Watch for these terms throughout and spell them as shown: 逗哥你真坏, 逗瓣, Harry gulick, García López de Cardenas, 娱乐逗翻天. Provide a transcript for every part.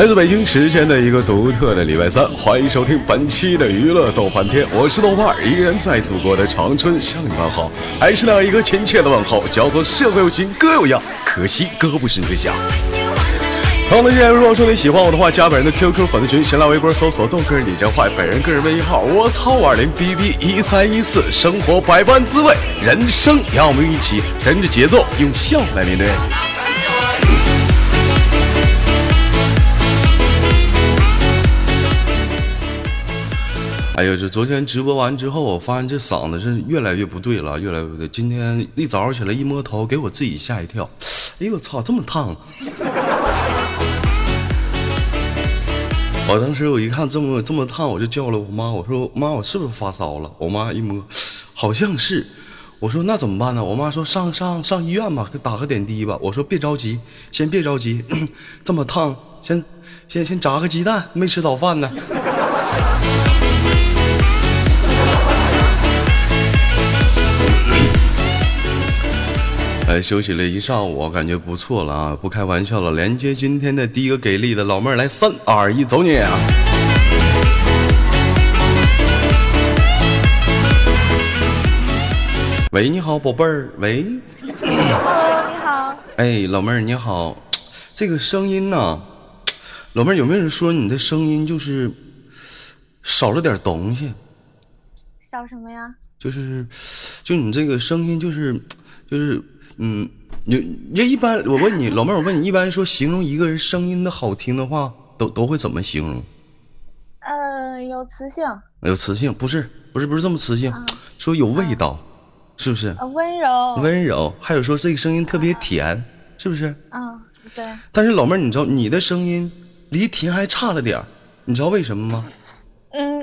来自北京时间的一个独特的礼拜三，欢迎收听本期的娱乐逗翻天，我是豆瓣，依然在祖国的长春向你问好，还是那一个亲切的问候，叫做社会有情哥有样，可惜哥不是你对象。好的，如果说你喜欢我的话，加本人的 QQ 粉丝群，新浪微博搜索豆哥你真坏，本人个人微信号我操20BB1314，生活百般滋味，人生让我们一起跟着节奏，用笑来面对。哎呦，这昨天直播完之后，我发现这嗓子是越来越不对了，越来越不对。今天一早上起来一摸头，给我自己吓一跳，哎呦我操，这么烫！我当时我一看这么烫，我就叫了我妈，我说妈，我是不是发烧了？我妈一摸，好像是。我说那怎么办呢？我妈说上医院吧，打个点滴吧。我说别着急，先别着急，这么烫，先炸个鸡蛋，没吃早饭呢。休息了一上午，感觉不错了啊！不开玩笑了，连接今天的第一个给力的老妹儿，来3、2、1，走你啊！喂，你好，宝贝儿。喂，你好。哎，老妹儿你好，这个声音呢，老妹儿有没有人说你的声音就是少了点东西？少什么呀？就你这个声音就是。你一般我问你，老妹儿，我问你，一般说形容一个人声音的好听的话，都会怎么形容？有磁性。有磁性，不是这么磁性，说有味道，是不是？温柔。温柔，还有说这个声音特别甜，是不是？对。但是老妹儿，你知道你的声音离甜还差了点，你知道为什么吗？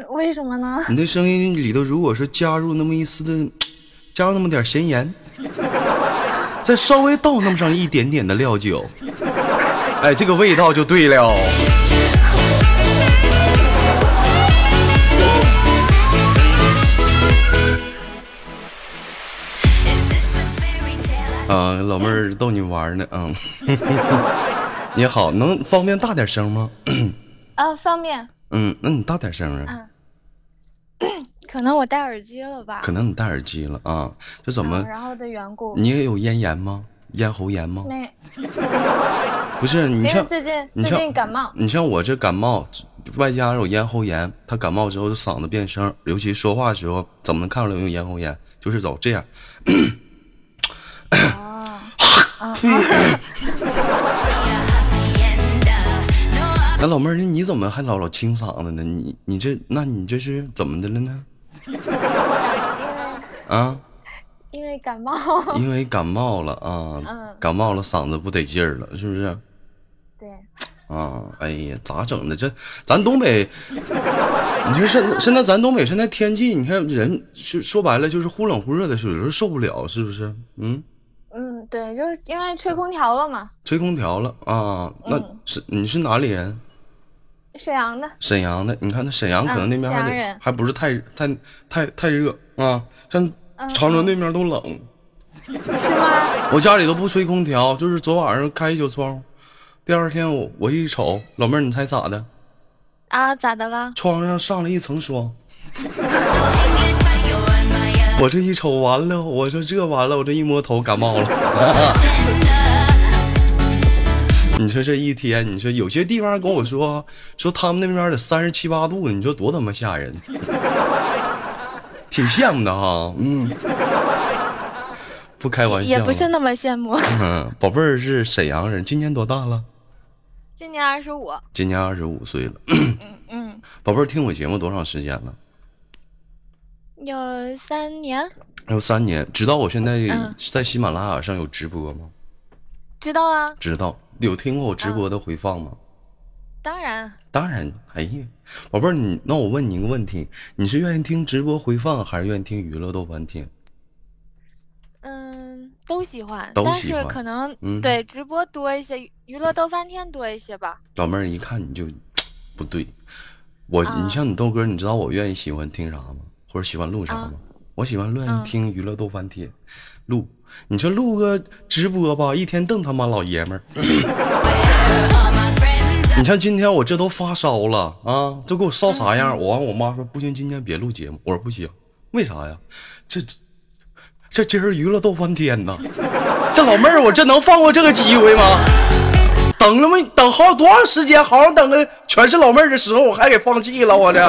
为什么呢？你的声音里头，如果是加入那么点咸盐，再稍微倒那么上一点点的料酒，哎，这个味道就对了。啊，老妹儿逗你玩呢啊！你好，能方便大点声吗？啊，方便。那你大点声啊。可能我戴耳机了吧？可能你戴耳机了啊？这怎么？然后的缘故。你也有咽炎吗？咽喉炎吗？没。不是你像最近感冒。你像我这感冒，外加有咽喉炎，他感冒之后就嗓子变声，尤其说话的时候，怎么能看出来有咽喉炎？就是走这样。那老妹儿，你怎么还老清嗓子呢？那你这是怎么的了呢？因为感冒，因为感冒了啊，感冒了嗓子不得劲儿了，是不是？对。啊，哎呀，咋整的？这咱东北，你说现在咱东北现在天气，你看人说白了就是忽冷忽热的，有时候受不了，是不是？对，就是因为吹空调了嘛。吹空调了啊？那你是哪里人？沈阳的。沈阳的，你看那沈阳可能那边还不是太热啊，像长春那边都冷。是吗？我家里都不吹空调，就是昨晚上开一宿窗，第二天我一瞅，老妹儿你猜咋的？啊，咋的了？窗上上了一层霜。我这一瞅完了，我说这完了，我这一摸头感冒了。你说这一天，你说有些地方跟我说他们那边的37、8度，你说多他妈吓人，挺羡慕的哈。不开玩笑，也不是那么羡慕。宝贝儿是沈阳人，今年多大了？今年25。今年25岁了。宝贝儿听我节目多长时间了？有3年。有3年。知道我现在在喜马拉雅上有直播吗？知道啊。知道。有听过我直播的回放吗？当然。当然。哎呀，宝贝儿，那我问你一个问题，你是愿意听直播回放，还是愿意听娱乐逗翻天？都喜欢，但是可能对直播多一些，娱乐逗翻天多一些吧。老妹儿一看你就不对，你像你豆哥，你知道我愿意喜欢听啥吗？或者喜欢录啥吗？我喜欢乱听娱乐逗翻天，录。你说录个直播吧，一天瞪他妈老爷们儿。你像今天我这都发烧了啊，这给我烧啥样？我完我妈说不行，今天别录节目。我说不行，为啥呀？这今儿娱乐逗翻天呐！这老妹儿，我这能放过这个机会吗？等了没？等好多长时间？好像等个全是老妹儿的时候，我还给放弃了，我这。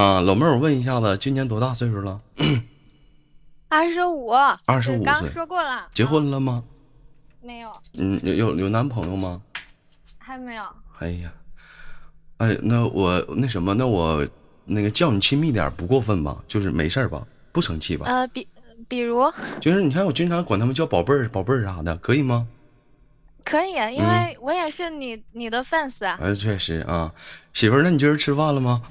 啊，老妹儿，我问一下子，今年多大岁数了？25。25岁。刚说过了。结婚了吗？没有。嗯，有男朋友吗？还没有。哎呀。哎，那我那什么，那我那个叫你亲密点不过分吧？就是没事吧？不生气吧？比如，就是你看我经常管他们叫宝贝儿、宝贝儿啥的，可以吗？可以，因为我也是你的 fans 啊。哎，确实啊，媳妇儿，那你今儿吃饭了吗？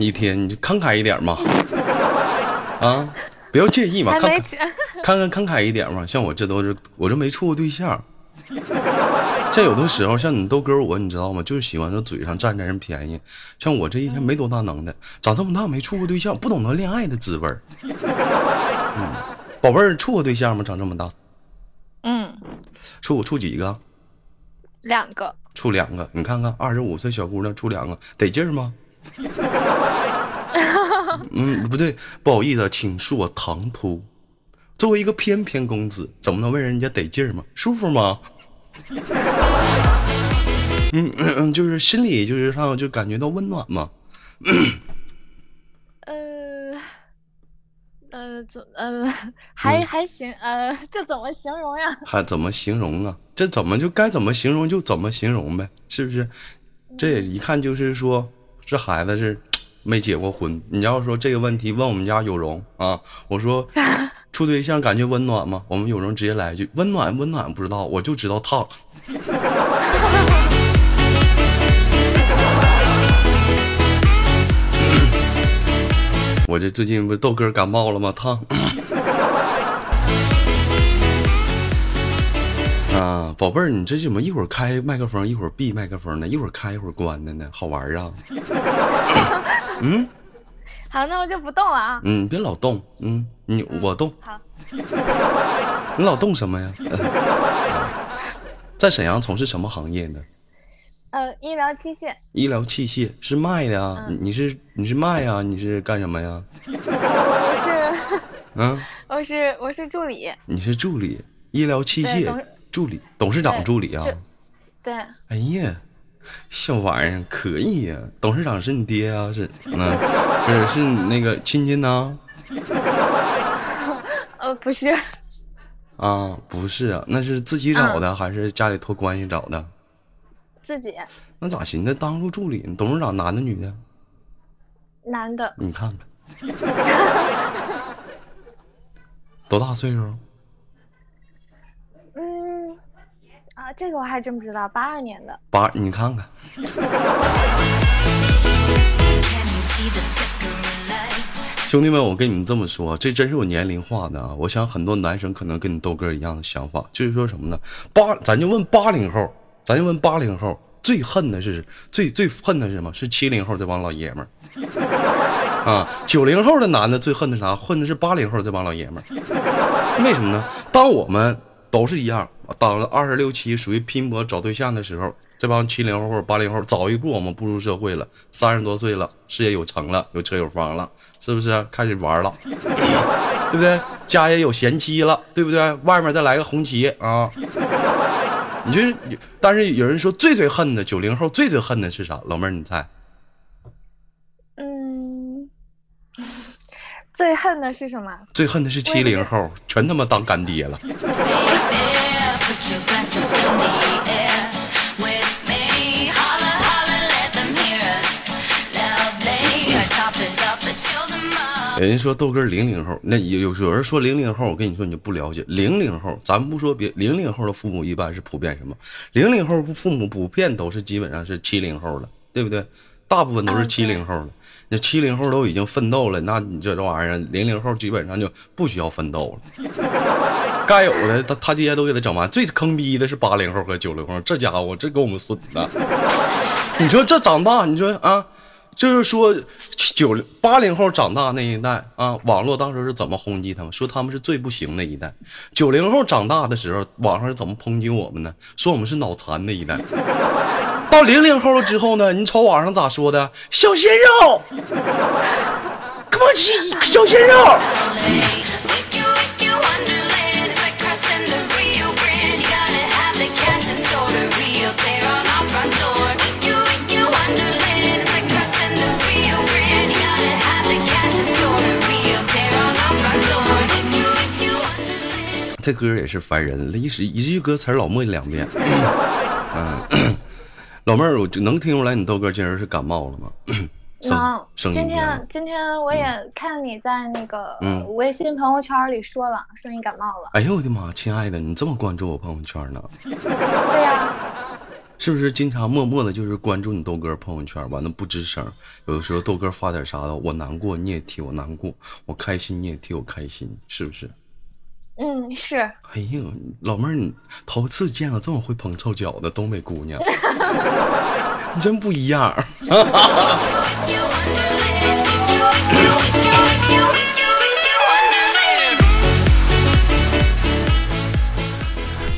一天你就慷慨一点嘛，啊，不要介意嘛，看看慷慨一点嘛。像我这都是，我这没处过对象，像有的时候像你逗哥我，你知道吗？就是喜欢在嘴上占人便宜。像我这一天没多大能耐，长这么大没处过对象，不懂得恋爱的滋味儿。嗯，宝贝儿，处过对象吗？长这么大？嗯，处几个？2个。处2个，你看看25岁小姑娘处2个，得劲儿吗？嗯，不对，不好意思，请恕我唐突。作为一个翩翩公子，怎么能问人家得劲儿吗？舒服吗？嗯，就是心里就是上就感觉到温暖嘛。还行，这怎么形容呀？还怎么形容啊？这怎么就该怎么形容就怎么形容呗，是不是？这一看就是说。这孩子是没结过婚，你要说这个问题问我们家有容啊，我说处对象感觉温暖吗？我们有容直接来一句温暖温暖，不知道我就知道烫。我这最近不是豆哥感冒了吗？烫。啊，宝贝儿，你这怎么一会儿开麦克风，一会儿闭麦克风呢？一会儿开一会儿关的呢？好玩啊！嗯，好，那我就不动了啊。嗯，别老动，嗯，我动。好，你老动什么呀？在沈阳从事什么行业呢？医疗器械。医疗器械是卖的啊？你是卖啊？你是干什么呀？我是。嗯，我是助理。你是助理，医疗器械。助理，董事长助理啊，对。哎呀，小玩意儿可以呀、啊！董事长是你爹啊？是，不是是你那个亲戚呢？不是。啊，不是啊，那是自己找的、还是家里托关系找的？自己。那咋寻思当初助理？董事长男的女的？男的。你看看，多大岁数？这个我还真不知道，82年的。你看看。兄弟们，我跟你们这么说，这真是我年龄化的啊！我想很多男生可能跟你豆哥一样的想法，就是说什么呢？咱就问80后，咱就问80后最恨的是最恨的是什么？是70后这帮老爷们儿啊！90后的男的最恨的啥？恨的是80后这帮老爷们儿。为什么呢？当我们都是一样。当了26、27属于拼搏找对象的时候，这帮70后或者80后早一步我们步入社会了，30多岁了，事业有成了，有车有房了，是不是开始玩了？对不对？家也有贤妻了，对不对？外面再来个红旗啊！你就是，但是有人说最恨的90后最恨的是啥？老妹儿，你猜？最恨的是什么？最恨的是70后，全他妈当干爹了。人家说豆哥00后，那有人说00后，我跟你说你就不了解。00后，咱不说别，00后的父母一般是普遍什么？00后父母普遍都是基本上是70后了，对不对？大部分都是70后了。那70后都已经奋斗了，那你这玩意儿，00后基本上就不需要奋斗了。该有的他爹都给他整完。最坑逼的是80后和90后，这家伙这给我们损的。你说这长大，你说啊，就是说80后长大那一代啊，网络当时是怎么轰击他们？说他们是最不行的一代。90后长大的时候，网上是怎么抨击我们呢？说我们是脑残的一代。到00后了之后呢，你瞅网上咋说的？小鲜肉，干嘛小鲜肉？这歌也是烦人，一句歌词老默两遍。老妹儿，我能听出来你豆哥竟然是感冒了吗？能。今天我也看你在那个微信朋友圈里说了，说你感冒了。哎呦我的妈，亲爱的，你这么关注我朋友圈呢？对呀。是不是经常默默的就是关注你豆哥朋友圈，完了不吱声？有的时候豆哥发点啥的，我难过你也替我难过，我开心你也替我开心，是不是？嗯，是。哎呦，老妹儿，你头次见了这么会捧臭脚的东北姑娘，你真不一样。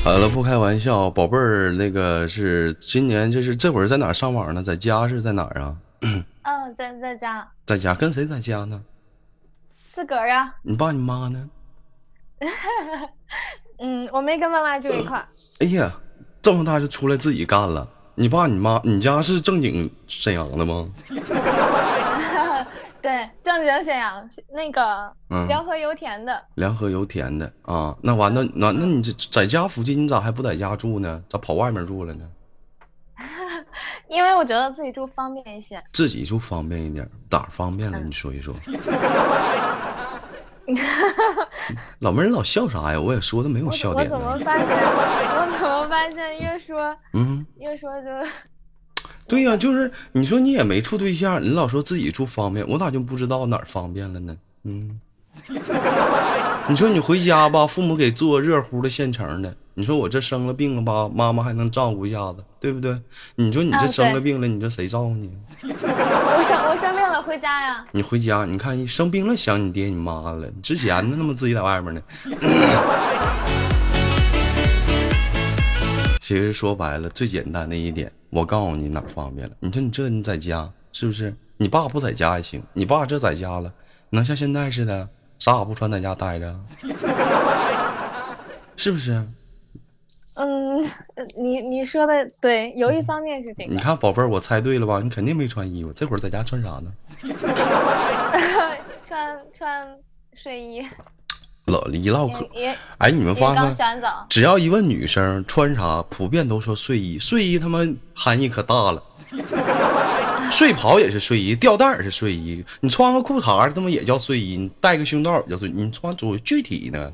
好了，不开玩笑，宝贝儿，那个是今年就是这会儿在哪上网呢？在家是在哪儿啊？在家。在家跟谁在家呢？自个儿啊。你爸你妈呢？我没跟妈妈住一块儿。哎呀，这么大就出来自己干了。你爸你妈你家是正经沈阳的吗？对，正经沈阳那个辽河油田的。辽河油田的啊，那完了，那你这在家附近，你咋还不在家住呢？咋跑外面住了呢？因为我觉得自己住方便一些。自己住方便一点，哪方便了？你说一说。老妹儿老笑啥呀？我也说的没有笑点。我怎么发现越说越说就对呀，就是你说你也没处对象，你老说自己住方便，我咋就不知道哪儿方便了呢？你说你回家吧，父母给做热乎的现成的，你说我这生了病了吧，妈妈还能照顾一下子，对不对？你说你这生了病了，你这谁照顾你？我生病了回家呀。你回家，你看一生病了想你爹你妈了，你之前那么自己在外面呢。其实说白了最简单的一点，我告诉你哪方便了。你说你在家是不是？你爸不在家也行，你爸这在家了能像现在似的啥也不穿在家待着？是不是？你说的对，有一方面是这个。你看宝贝儿，我猜对了吧？你肯定没穿衣服，这会儿在家穿啥呢？穿睡衣。老一唠嗑，哎，你们发现，只要一问女生穿啥，普遍都说睡衣。睡衣他们含义可大了，睡袍也是睡衣，吊带也是睡衣，你穿个裤衩他们也叫睡衣，你戴个胸罩也叫睡衣，你穿着具体呢？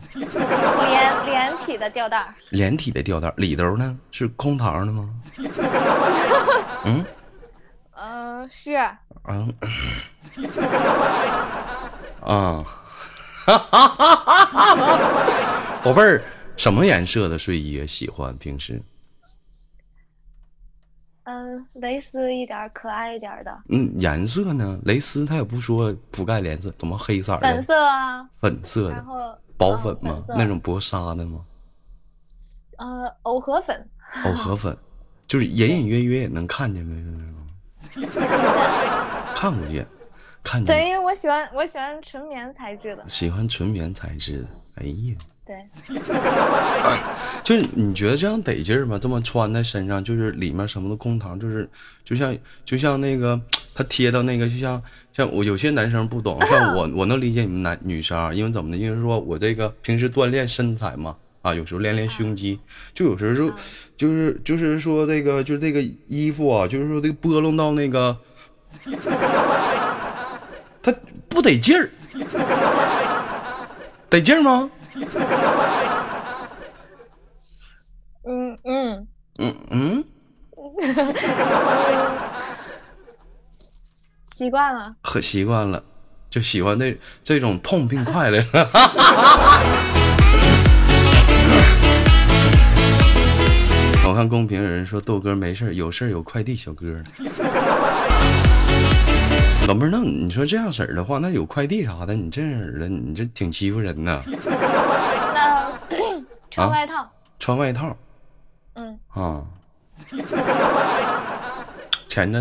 连体的吊带，连体的吊带里头呢是空膛的吗？是。宝贝儿，什么颜色的睡衣也喜欢？平时蕾丝一点，可爱一点的。颜色呢？蕾丝它也不说覆盖颜色，怎么黑色的？粉色啊，粉色的。然后薄粉吗？那种薄纱的吗？藕荷粉。藕荷粉就是隐隐约约也能看见呗。看不见。对，因为我喜欢纯棉材质的，喜欢纯棉材质的。哎呀，对，就是你觉得这样得劲儿吗？这么穿在身上，就是里面什么的空膛，就是就像那个他贴到那个，就像我有些男生不懂，像我能理解你们女生，因为怎么的？因为说我这个平时锻炼身材嘛，啊，有时候练胸肌，就有时候就是说这个就是这个衣服啊，就是说这个拨弄到那个。他不得劲儿，得劲儿吗？习惯了，可习惯了，就喜欢这种痛并快乐。我看公屏有人说豆哥没事，有事有快递小哥呢。老妹儿，那你说这样式儿的话，那有快递啥的，你这样式的，你这挺欺负人的。穿外套、啊，穿外套，嗯啊。前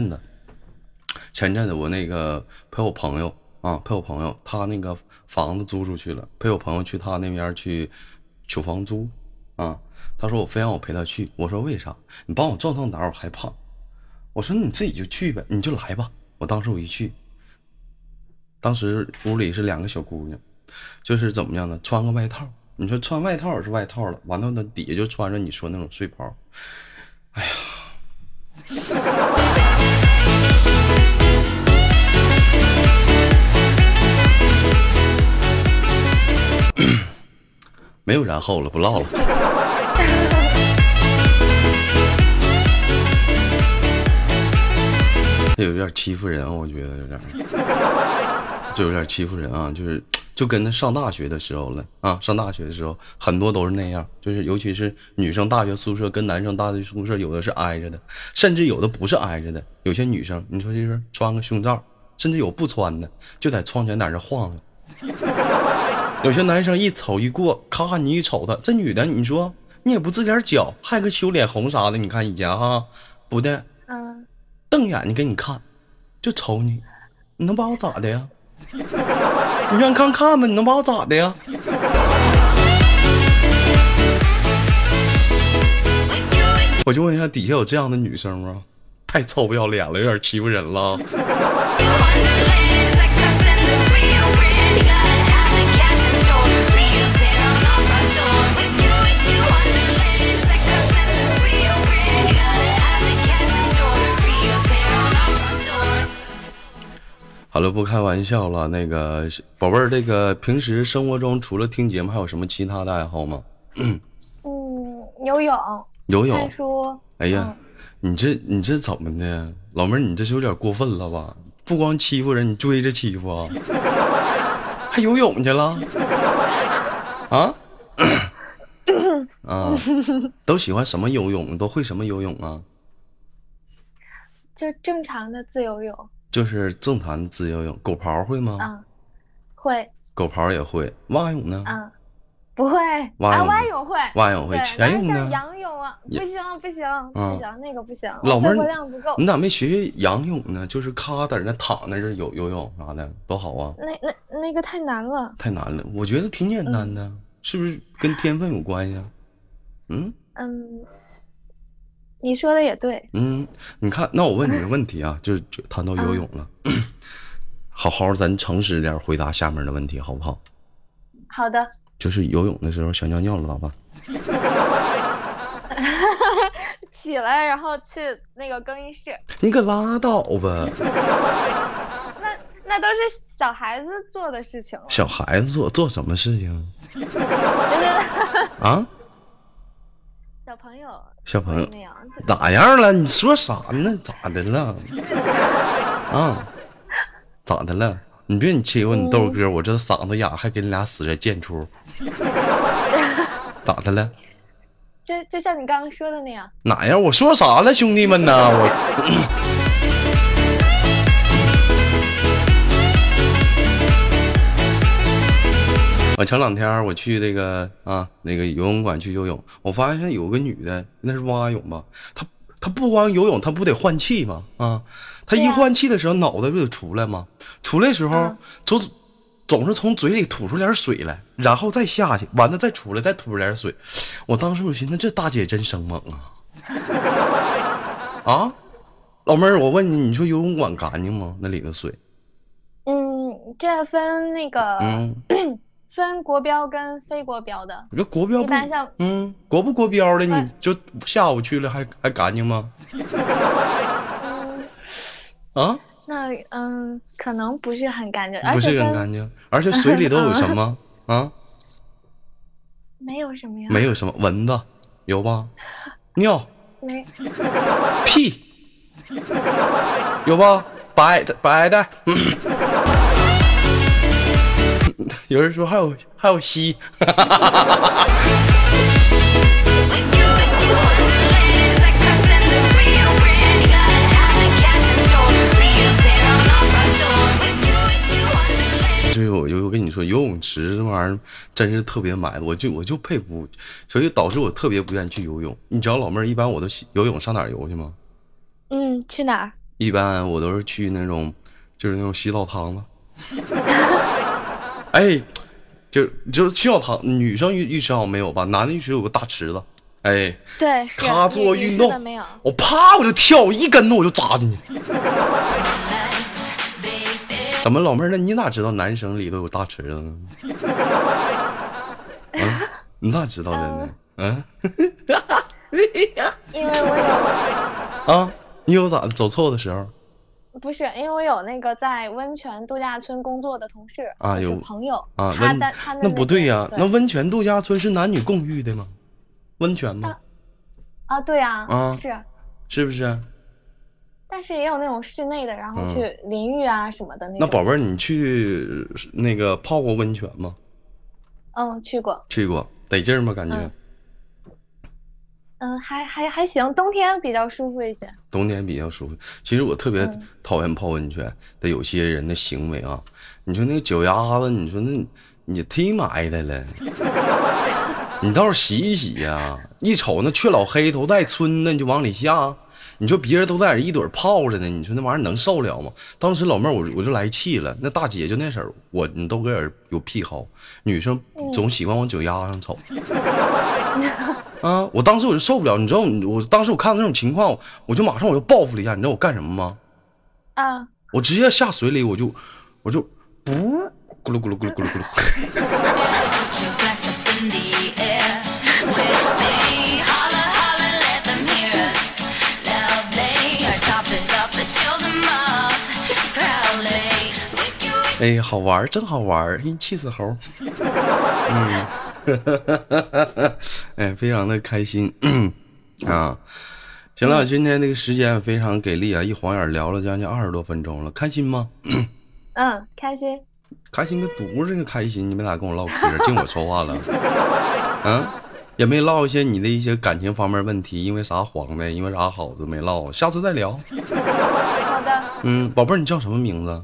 阵子我那个陪我朋友，他那个房子租出去了，陪我朋友去他那边去取房租啊。他说我非让我陪他去，我说为啥？你帮我撞上哪我害怕。我说你自己就去呗，你就来吧。我当时我一去，当时屋里是两个小姑娘，就是怎么样呢？穿个外套，你说穿外套是外套了，完了那底下就穿着你说那种睡袍，哎呀。没有然后了，不唠了。这有点欺负人，我觉得有点欺负人啊，就是就跟那上大学的时候了啊，上大学的时候很多都是那样，就是尤其是女生大学宿舍跟男生大学宿舍有的是挨着的，甚至有的不是挨着的，有些女生你说就是穿个胸罩，甚至有不穿的就在窗前在那晃了。有些男生一瞅一过，咔你一瞅他，这女的你说你也不自点脚，还个修脸红啥的，你看以前哈不对，嗯，瞪眼睛给你看，就瞅你，你能把我咋的呀？你让看看吧，你能把我咋的呀？我就问一下，底下有这样的女生吗？太臭不要脸了，有点欺负人了。好了，不开玩笑了。那个宝贝儿，这个平时生活中除了听节目，还有什么其他的爱好吗？嗯，游泳，看书。哎呀，你这怎么的，老妹儿，你这是有点过分了吧？不光欺负人，你追着欺负啊，还游泳去了？啊？啊？都喜欢什么游泳？都会什么游泳啊？就正常的自由泳。就是正常自由泳，狗刨会吗？嗯，会。狗刨也会，蛙泳呢？嗯，不会。蛙泳会，潜泳呢？仰泳啊，不行，那个不行，老妹儿肺活量不够。你咋没学仰泳呢？就是咔在那躺那这游泳啥的，多好啊！那个太难了，太难了。我觉得挺简单的，是不是跟天分有关系啊？嗯。你说的也对，你看，那我问你个问题啊，就是谈到游泳了，好咱诚实点回答下面的问题，好不好？好的。就是游泳的时候想尿尿了，咋办？起来，然后去那个更衣室。你可拉倒吧！那都是小孩子做的事情。小孩子做什么事情？啊？小朋友咋样了？你说啥呢？咋的了？啊，咋的了？你别你欺负你豆哥，我这嗓子哑还给你俩死在贱出。咋的了？就像你刚刚说的那样。哪样？我说啥了，兄弟们呢？我。我前两天我去那个那个游泳馆去游泳，我发现有个女的，那是蛙泳吧？她不光游泳，她不得换气吗？啊，她一换气的时候，脑袋不得出来吗？出来的时候，总是从嘴里吐出点水来，然后再下去，完了再出来，再吐出点水。我当时我寻思，这大姐真生猛啊！啊，老妹儿，我问你，你说游泳馆干净吗？那里的水？这分那个。分国标跟非国标的，你说国标一般像国不国标的，你就下午去了还干净吗？啊，那可能不是很干净，不是很干净，而且水里都有什么啊？没有什么呀？没有什么蚊子有吧？尿没？屁有吧？白带。有人说还有稀。说游泳池这玩意儿真是特别埋汰，我就佩服，所以导致我特别不愿意去游泳。你知道老妹儿一般我都游泳上哪儿游去吗？去哪儿？一般我都是去那种就是那种洗澡堂子。哎，就是洗澡堂，女生浴池好像没有吧？男的浴池有个大池子。哎，对，他做运动，我啪我就跳，一跟头我就扎进去。怎么老妹儿，那你哪知道男生里头有大池子呢？你哪知道的呢？因为我有啊，你有咋走错的时候？不是，因为我有那个在温泉度假村工作的同事啊，有朋友啊，那不对呀，那温泉度假村是男女共浴的吗？温泉吗？啊，对啊，是不是？但是也有那种室内的，然后去淋浴啊什么的那种。那宝贝儿，你去那个泡过温泉吗？去过，得劲儿吗？感觉？还行，冬天比较舒服一些。其实我特别讨厌泡温泉的有些人的行为啊！你说那个脚丫子，你说那你忒埋汰了。你倒是洗一洗啊，一瞅那却老黑头带村的你就往里下，你说别人都在那一盹泡着呢，你说那玩意儿能受了吗？当时老妹儿我就来气了，那大姐就那事儿，你都搁点有癖好，女生总喜欢往脚丫上瞅。啊，我当时我就受不了，你知道我当时我看到那种情况，我就马上我就报复了一下，你知道我干什么吗？我直接下水里，我就不咕噜咕噜咕噜咕噜咕噜。哎，好玩，真好玩！哎，气死猴！哎，非常的开心啊！行了，今天那个时间非常给力啊！一晃眼聊了将近20多分钟了，开心吗？开心。开心个犊子，这个开心！你没咋跟我唠嗑，净我说话了。也没唠一些你的一些感情方面问题，因为啥黄的，因为啥好的没唠，下次再聊。好的。宝贝儿，你叫什么名字？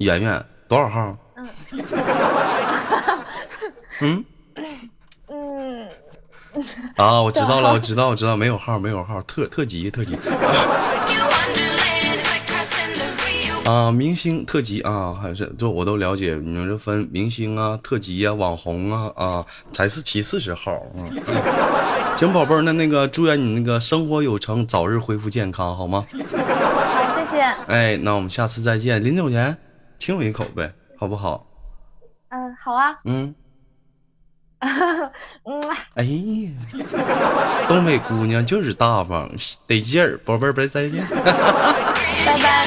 圆圆多少号？啊，我知道，没有号，特级啊，明星特级啊，还是这我都了解，你们这分明星啊、特级啊、网红啊才是其次是号行，宝贝儿，那个祝愿你那个生活有成，早日恢复健康，好吗？哎，那我们下次再见。临走前亲我一口呗，好不好？好啊。哎呀，东北姑娘就是大方，得劲儿。宝贝儿，再见。拜拜。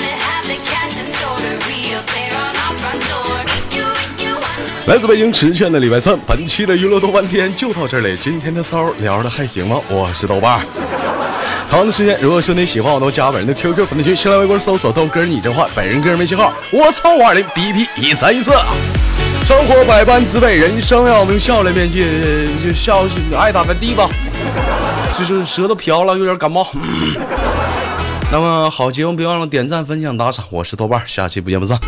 来自北京时间的礼拜三，本期的娱乐豆瓣天就到这里。今天的骚聊的还行吗？我是豆瓣。同样的时间，如果说你喜欢我都加本人的 QQ 粉丝群，新浪微博搜索豆哥你真坏，本人个人微信号我操520 BP1314。生活百般滋味，人生要我们用笑来面对，就笑爱咋咋地吧，就是舌头瓢了，有点感冒。那么好节目别忘了点赞分享打赏，我是豆瓣，下期不见不散。